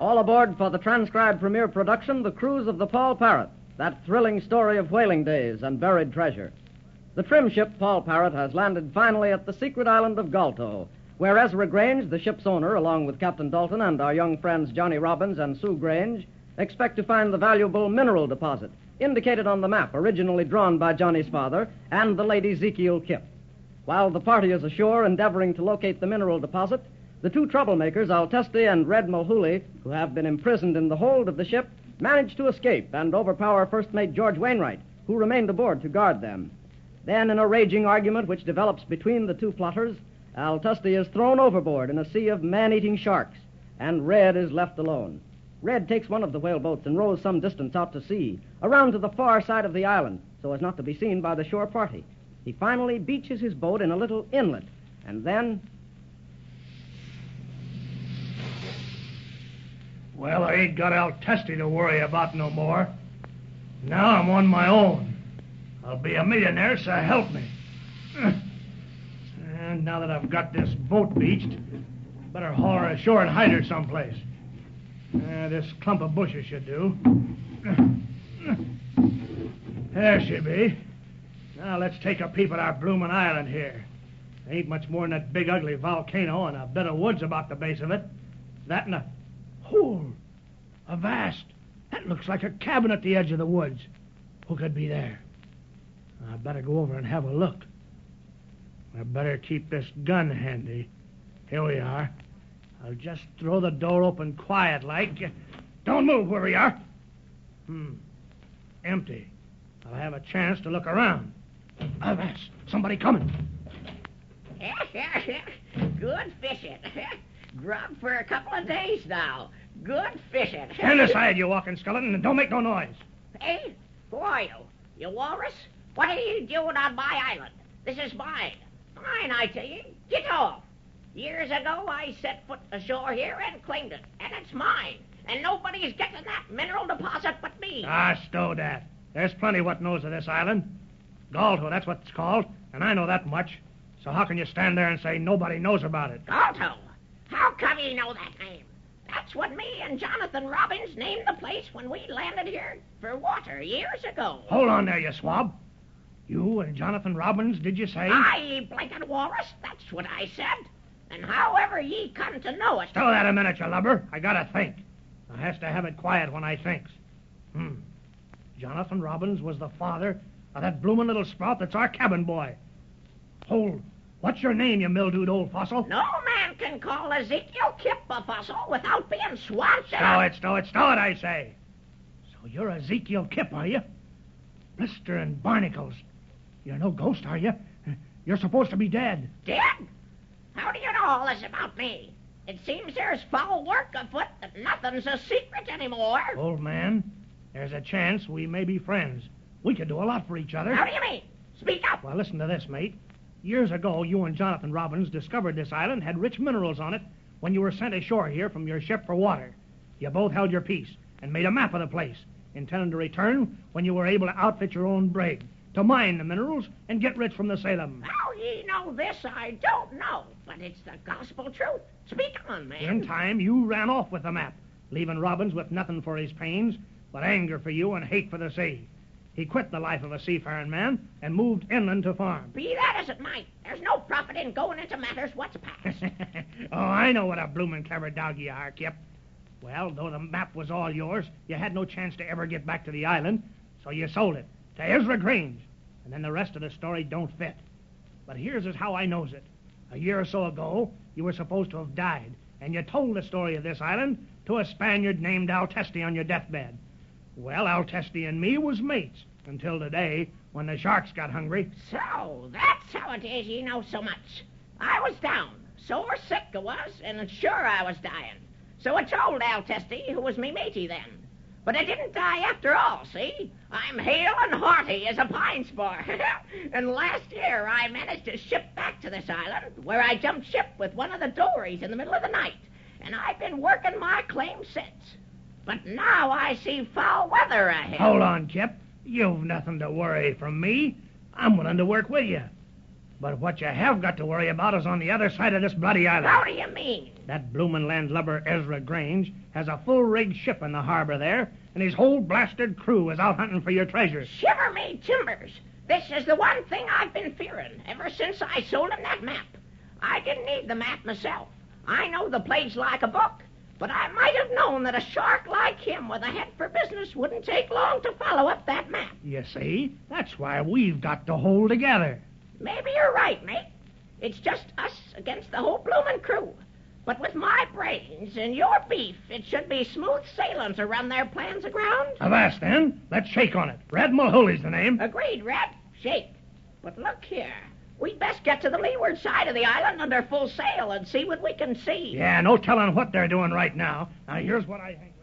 All aboard for the transcribed premiere production, The Cruise of the Poll Parrot, that thrilling story of whaling days and buried treasure. The trim ship Poll Parrot has landed finally at the secret island of Galto, where Ezra Grange, the ship's owner, along with Captain Dalton and our young friends Johnny Robbins and Sue Grange, expect to find the valuable mineral deposit indicated on the map originally drawn by Johnny's father and the late Ezekiel Kipp. While the party is ashore endeavoring to locate the mineral deposit, the two troublemakers, Al Testi and Red Mulhooly, who have been imprisoned in the hold of the ship, manage to escape and overpower First Mate George Wainwright, who remained aboard to guard them. Then, in a raging argument which develops between the two plotters, Al Testi is thrown overboard in a sea of man-eating sharks, and Red is left alone. Red takes one of the whale boats and rows some distance out to sea, around to the far side of the island, so as not to be seen by the shore party. He finally beaches his boat in a little inlet, and then... Well, I ain't got Al Testi to worry about no more. Now I'm on my own. I'll be a millionaire, so help me. And now that I've got this boat beached, better haul her ashore and hide her someplace. This clump of bushes should do. There she be. Now let's take a peep at our bloomin' island here. There ain't much more than that big ugly volcano and a bit of woods about the base of it. That and a hole. A vast. That looks like a cabin at the edge of the woods. Who could be there? I better go over and have a look. I better keep this gun handy. Here we are. I'll just throw the door open quiet-like. Don't move where we are. Empty. I'll have a chance to look around. Avast. Somebody coming. Good fishing. Grub for a couple of days now. Good fishing. Stand aside, you walking skeleton, and don't make no noise. Hey, who are you? You walrus? What are you doing on my island? This is mine. Mine, I tell you. Get off. Years ago, I set foot ashore here and claimed it, and it's mine. And nobody's getting that mineral deposit but me. Stow that. There's plenty what knows of this island. Galto, that's what it's called, and I know that much. So how can you stand there and say nobody knows about it? Galto? How come you know that name? That's what me and Jonathan Robbins named the place when we landed here for water years ago. Hold on there, you swab. You and Jonathan Robbins, did you say? Aye, blanket walrus, that's what I said. And however ye come to know it... Stow that a minute, you lubber. I gotta think. I has to have it quiet when I thinks. Jonathan Robbins was the father of that bloomin' little sprout that's our cabin boy. Hold. What's your name, you mildewed old fossil? No man can call Ezekiel Kipp a fossil without being swamped... Stow it, I say. So you're Ezekiel Kipp, are you? Blister and barnacles. You're no ghost, are you? You're supposed to be dead. Dead? How do you know all this about me? It seems there's foul work afoot that nothing's a secret anymore. Old man, there's a chance we may be friends. We could do a lot for each other. How do you mean? Speak up. Well, listen to this, mate. Years ago, you and Jonathan Robbins discovered this island had rich minerals on it when you were sent ashore here from your ship for water. You both held your peace and made a map of the place, intending to return when you were able to outfit your own brig to mine the minerals and get rich from the Salem. How ye know this, I don't know, but it's the gospel truth. Speak on, man. In time, you ran off with the map, leaving Robbins with nothing for his pains but anger for you and hate for the sea. He quit the life of a seafaring man and moved inland to farm. Be that as it might, there's no profit in going into matters what's past. Oh, I know what a bloomin' clever dog you are, Kip. Well, though the map was all yours, you had no chance to ever get back to the island, so you sold it to Ezra Grange, and then the rest of the story don't fit. But here's as how I knows it. A year or so ago, you were supposed to have died, and you told the story of this island to a Spaniard named Al Testi on your deathbed. Well, Al Testi and me was mates until today when the sharks got hungry. So, that's how it is you know so much. I was down, sore sick I was, and sure I was dying. So I told Al Testi, who was me matey then. But I didn't die after all, see? I'm hale and hearty as a pine spar. And last year I managed to ship back to this island, where I jumped ship with one of the dories in the middle of the night. And I've been working my claim since. But now I see foul weather ahead. Hold on, Kip. You've nothing to worry from me. I'm willing to work with you. But what you have got to worry about is on the other side of this bloody island. How do you mean? That bloomin' landlubber Ezra Grange has a full-rigged ship in the harbor there, and his whole blasted crew is out hunting for your treasure. Shiver me timbers! This is the one thing I've been fearing ever since I sold him that map. I didn't need the map myself. I know the place like a book, but I might have known that a shark like him with a head for business wouldn't take long to follow up that map. You see, that's why we've got to hold together. Maybe you're right, mate. It's just us against the whole bloomin' crew. But with my brains and your beef, it should be smooth sailing to run their plans aground. Avast, then. Let's shake on it. Red Mulhooly's the name. Agreed, Red. Shake. But look here. We'd best get to the leeward side of the island under full sail and see what we can see. Yeah, no telling what they're doing right now. Now, here's what I think.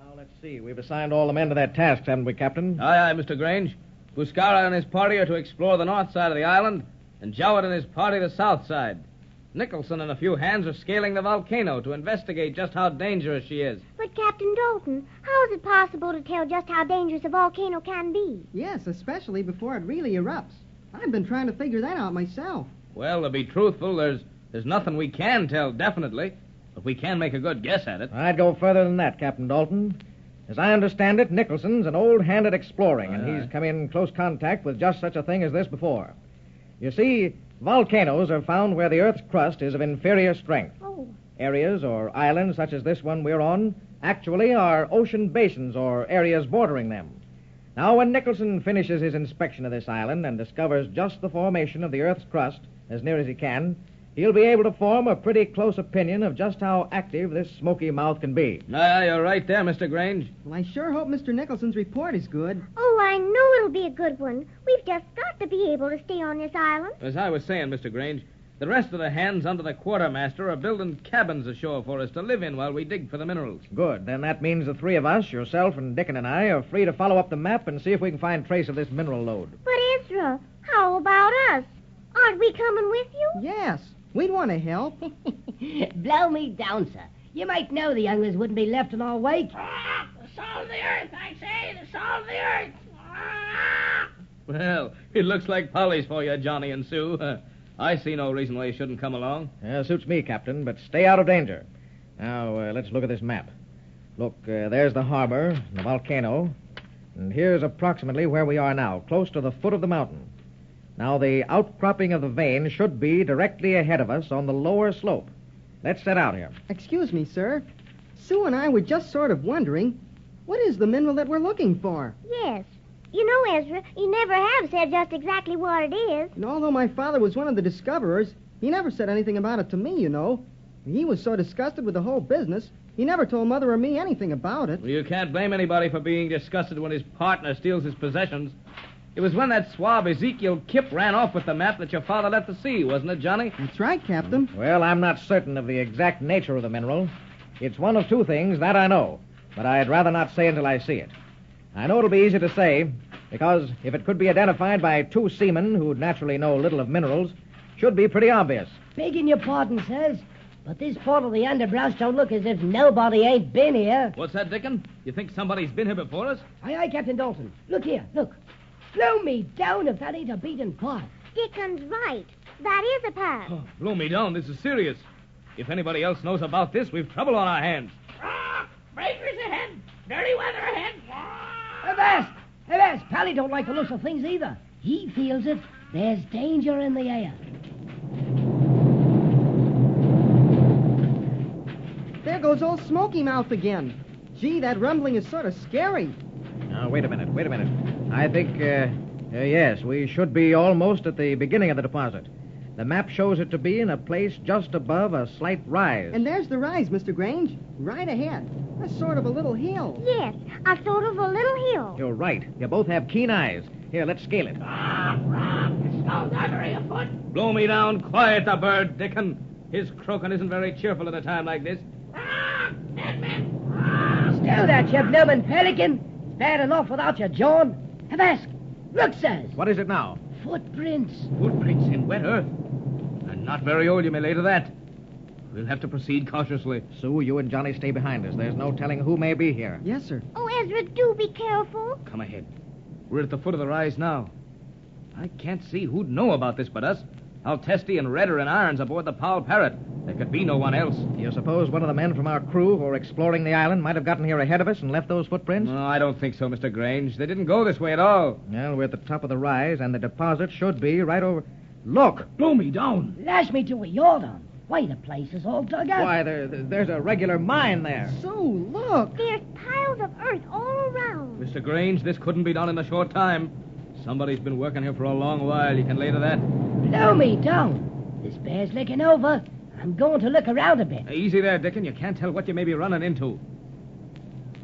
Now, let's see. We've assigned all the men to their tasks, haven't we, Captain? Aye, aye, Mr. Grange. Buscara and his party are to explore the north side of the island, and Jowett and his party the south side. Nicholson and a few hands are scaling the volcano to investigate just how dangerous she is. But, Captain Dalton, how is it possible to tell just how dangerous a volcano can be? Yes, especially before it really erupts. I've been trying to figure that out myself. Well, to be truthful, there's nothing we can tell definitely, but we can make a good guess at it. I'd go further than that, Captain Dalton. As I understand it, Nicholson's an old hand at exploring, and he's come in close contact with just such a thing as this before. You see, volcanoes are found where the Earth's crust is of inferior strength. Oh. Areas or islands such as this one we're on actually are ocean basins or areas bordering them. Now, when Nicholson finishes his inspection of this island and discovers just the formation of the Earth's crust as near as he can, he'll be able to form a pretty close opinion of just how active this smoky mouth can be. Ah, you're right there, Mr. Grange. Well, I sure hope Mr. Nicholson's report is good. Oh, I know it'll be a good one. We've just got to be able to stay on this island. As I was saying, Mr. Grange, the rest of the hands under the quartermaster are building cabins ashore for us to live in while we dig for the minerals. Good. Then that means the three of us, yourself and Dickon and I, are free to follow up the map and see if we can find trace of this mineral load. But, Ezra, how about us? Aren't we coming with you? Yes. We'd want to help. Blow me down, sir. You might know the younglers wouldn't be left in our wake. Ah, the salt of the earth, I say. The salt of the earth. Ah. Well, it looks like Polly's for you, Johnny and Sue. I see no reason why you shouldn't come along. Suits me, Captain, but stay out of danger. Now, let's look at this map. Look, there's the harbor, the volcano, and here's approximately where we are now, close to the foot of the mountain. Now, the outcropping of the vein should be directly ahead of us on the lower slope. Let's set out here. Excuse me, sir. Sue and I were just sort of wondering, what is the mineral that we're looking for? Yes. You know, Ezra, you never have said just exactly what it is. And although my father was one of the discoverers, he never said anything about it to me, you know. He was so disgusted with the whole business, he never told Mother or me anything about it. Well, you can't blame anybody for being disgusted when his partner steals his possessions. It was when that swab Ezekiel Kipp ran off with the map that your father let to see, wasn't it, Johnny? That's right, Captain. Well, I'm not certain of the exact nature of the mineral. It's one of two things, that I know, but I'd rather not say until I see it. I know it'll be easy to say, because if it could be identified by two seamen who naturally know little of minerals, it should be pretty obvious. Begging your pardon, sirs, but this part of the underbrush don't look as if nobody ain't been here. What's that, Dickon? You think somebody's been here before us? Aye, aye, Captain Dalton. Look here, look. Blow me down if that ain't a beaten path. Dickon's right. That is a path. Oh, blow me down. This is serious. If anybody else knows about this, we've trouble on our hands. Ah, breakers ahead. Dirty weather ahead. Ah. Avast. Pally don't like the looks of things either. He feels it. There's danger in the air. There goes old Smoky Mouth again. Gee, that rumbling is sort of scary. Now, wait a minute. I think, yes, we should be almost at the beginning of the deposit. The map shows it to be in a place just above a slight rise. And there's the rise, Mr. Grange, right ahead. That's sort of a little hill. Yes, a sort of a little hill. You're right. You both have keen eyes. Here, let's scale it. Ah, it's no dodgery afoot. Blow me down. Quiet the bird, Dickon. His croaking isn't very cheerful at a time like this. Ah, Edmund. Ah, still that, you bloomin' pelican. Bad enough without you, John. Avast! Look, sirs. What is it now? Footprints. Footprints in wet earth. And not very old, you may lay to that. We'll have to proceed cautiously. Sue, you and Johnny stay behind us. There's no telling who may be here. Yes, sir. Oh, Ezra, do be careful. Come ahead. We're at the foot of the rise now. I can't see who'd know about this but us. Al Testi and Redder and Irons aboard the Poll Parrot. There could be no one else. Do you suppose one of the men from our crew who were exploring the island might have gotten here ahead of us and left those footprints? No, I don't think so, Mr. Grange. They didn't go this way at all. Well, we're at the top of the rise, and the deposit should be right over... Look! Blow me down! Lash me to a yard. Why, the place is all dug up. Why, there's a regular mine there. Sue, look. There's piles of earth all around. Mr. Grange, this couldn't be done in a short time. Somebody's been working here for a long while. You can lay to that. Blow me down. This bear's licking over. I'm going to look around a bit. Easy there, Dickon. You can't tell what you may be running into.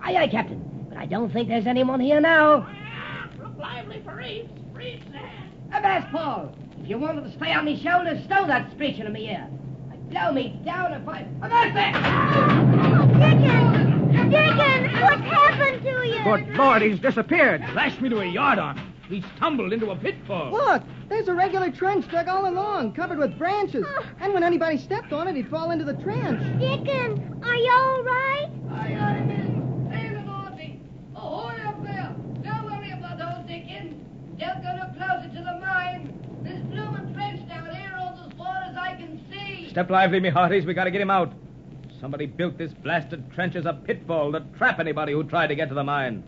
Aye, aye, Captain. But I don't think there's anyone here now. Look lively for reefs. Reefs there. Avast, Paul. If you wanted to stay on me shoulders, stow that screeching of me ear. Blow me down if I... Oh, that's it! Dickon! Dickon! What's happened to you? Good Lord, he's disappeared. Lashed me to a yard arm. He's tumbled into a pitfall. Look, there's a regular trench dug all along, covered with branches. Oh. And when anybody stepped on it, he'd fall into the trench. Dickon, are you all right? Aye, aye, men. Save him, Auntie. Ahoy up there. Don't worry about old Dickon. They're going to close it to the mine. This bloomin' trench down here is as far as I can see. Step lively, me hearties. We got to get him out. Somebody built this blasted trench as a pitfall to trap anybody who tried to get to the mine.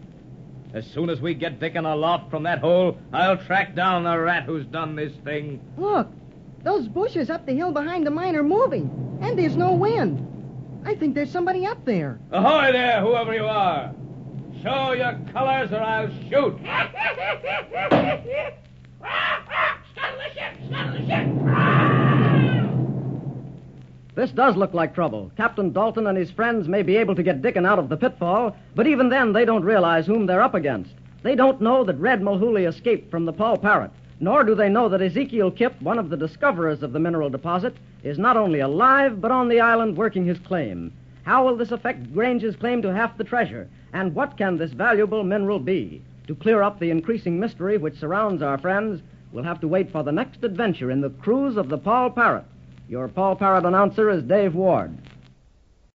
As soon as we get Dickon aloft from that hole, I'll track down the rat who's done this thing. Look, those bushes up the hill behind the mine are moving, and there's no wind. I think there's somebody up there. Ahoy there, whoever you are. Show your colors or I'll shoot. Scuttle the ship! Scuttle the ship! This does look like trouble. Captain Dalton and his friends may be able to get Dickon out of the pitfall, but even then they don't realize whom they're up against. They don't know that Red Mulhooly escaped from the Poll Parrot, nor do they know that Ezekiel Kipp, one of the discoverers of the mineral deposit, is not only alive, but on the island working his claim. How will this affect Grange's claim to half the treasure? And what can this valuable mineral be? To clear up the increasing mystery which surrounds our friends, we'll have to wait for the next adventure in the cruise of the Poll Parrot. Your Poll Parrot announcer is Dave Ward.